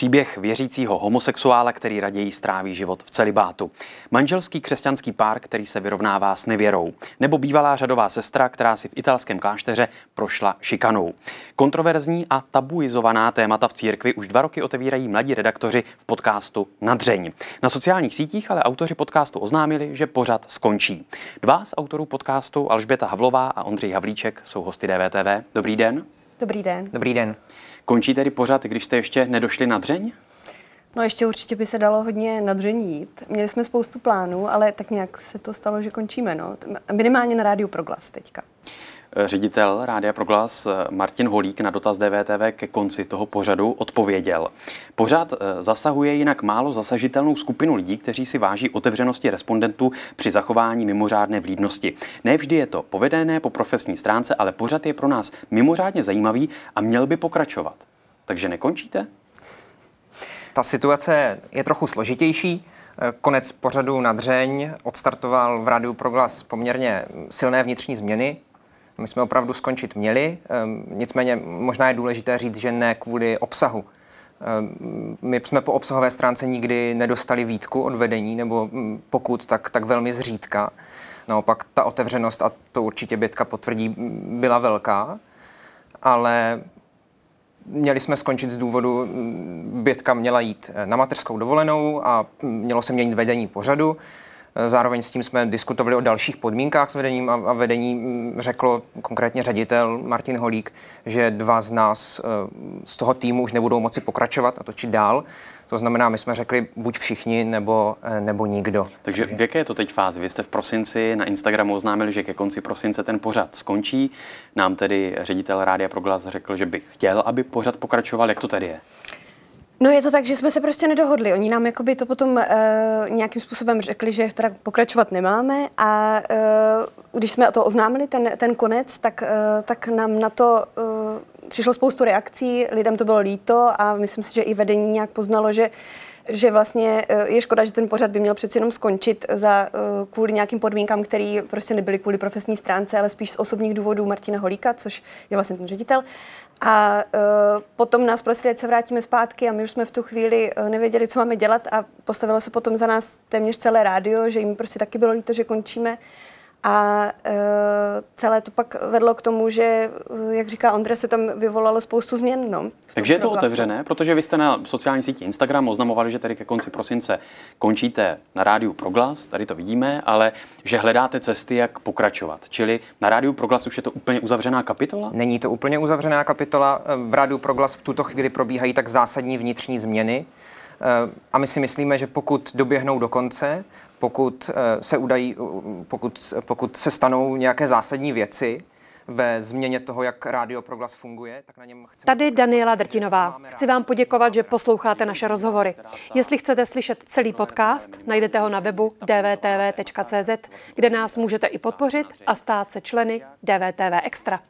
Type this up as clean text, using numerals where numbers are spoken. Příběh věřícího homosexuála, který raději stráví život v celibátu. Manželský křesťanský pár, který se vyrovnává s nevěrou. Nebo bývalá řadová sestra, která si v italském klášteře prošla šikanou. Kontroverzní a tabuizovaná témata v církvi už 2 roky otevírají mladí redaktoři v podcastu Nadřeň. Na sociálních sítích ale autoři podcastu oznámili, že pořad skončí. 2 z autorů podcastu, Alžběta Havlová a Ondřej Havlíček, jsou hosty DVTV. Dobrý den. Dobrý den. Dobrý den. Končí tedy pořad, když jste ještě nedošli na Dřeň? No ještě určitě by se dalo hodně na Dřeň jít. Měli jsme spoustu plánů, ale tak nějak se to stalo, že končíme. No. Minimálně na Rádiu Proglas teďka. Ředitel Rádia Proglas Martin Holík na dotaz DVTV ke konci toho pořadu odpověděl. Pořad zasahuje jinak málo zasažitelnou skupinu lidí, kteří si váží otevřenosti respondentů při zachování mimořádné vlídnosti. Ne vždy je to povedené po profesní stránce, ale pořad je pro nás mimořádně zajímavý a měl by pokračovat. Takže nekončíte? Ta situace je trochu složitější. Konec pořadu Nadřeň odstartoval v Rádiu Proglas poměrně silné vnitřní změny. My jsme opravdu skončit měli, nicméně možná je důležité říct, že ne kvůli obsahu. My jsme po obsahové stránce nikdy nedostali výtku od vedení, nebo pokud, tak velmi zřídka. Naopak ta otevřenost, a to určitě Bětka potvrdí, byla velká, ale měli jsme skončit z důvodu, Bětka měla jít na mateřskou dovolenou a mělo se měnit vedení pořadu. Zároveň s tím jsme diskutovali o dalších podmínkách s vedením a vedení řeklo, konkrétně ředitel Martin Holík, že 2 z nás z toho týmu už nebudou moci pokračovat a točit dál. To znamená, my jsme řekli buď všichni, nebo nikdo. Takže v jaké je to teď fázi? Vy jste v prosinci na Instagramu oznámili, že ke konci prosince ten pořad skončí. Nám tedy ředitel Rádia Proglas řekl, že by chtěl, aby pořad pokračoval. Jak to tedy je? No je to tak, že jsme se prostě nedohodli. Oni nám jakoby to potom nějakým způsobem řekli, že teda pokračovat nemáme a když jsme to oznámili, ten konec, tak nám na to přišlo spoustu reakcí, lidem to bylo líto a myslím si, že i vedení nějak poznalo, že vlastně je škoda, že ten pořad by měl přeci jenom skončit kvůli nějakým podmínkám, které prostě nebyly kvůli profesní stránce, ale spíš z osobních důvodů Martina Holíka, což je vlastně ten ředitel. A potom nás prostě se vrátíme zpátky a my už jsme v tu chvíli nevěděli, co máme dělat a postavilo se potom za nás téměř celé rádio, že jim prostě taky bylo líto, že končíme. A celé to pak vedlo k tomu, že, jak říká Ondra, se tam vyvolalo spoustu změn. No, takže je to otevřené, protože vy jste na sociální síti Instagram oznamovali, že tady ke konci prosince končíte na Rádiu Proglas, tady to vidíme, ale že hledáte cesty, jak pokračovat. Čili na Rádiu Proglas už je to úplně uzavřená kapitola? Není to úplně uzavřená kapitola. V Rádiu Proglas v tuto chvíli probíhají tak zásadní vnitřní změny. A my si myslíme, že pokud doběhnou do konce, pokud se stanou nějaké zásadní věci ve změně toho, jak Rádio Proglas funguje, tak na něm chceme... Tady Daniela Drtinová. Chci vám poděkovat, že posloucháte naše rozhovory. Jestli chcete slyšet celý podcast, najdete ho na webu dvtv.cz, kde nás můžete i podpořit a stát se členy DVTV Extra.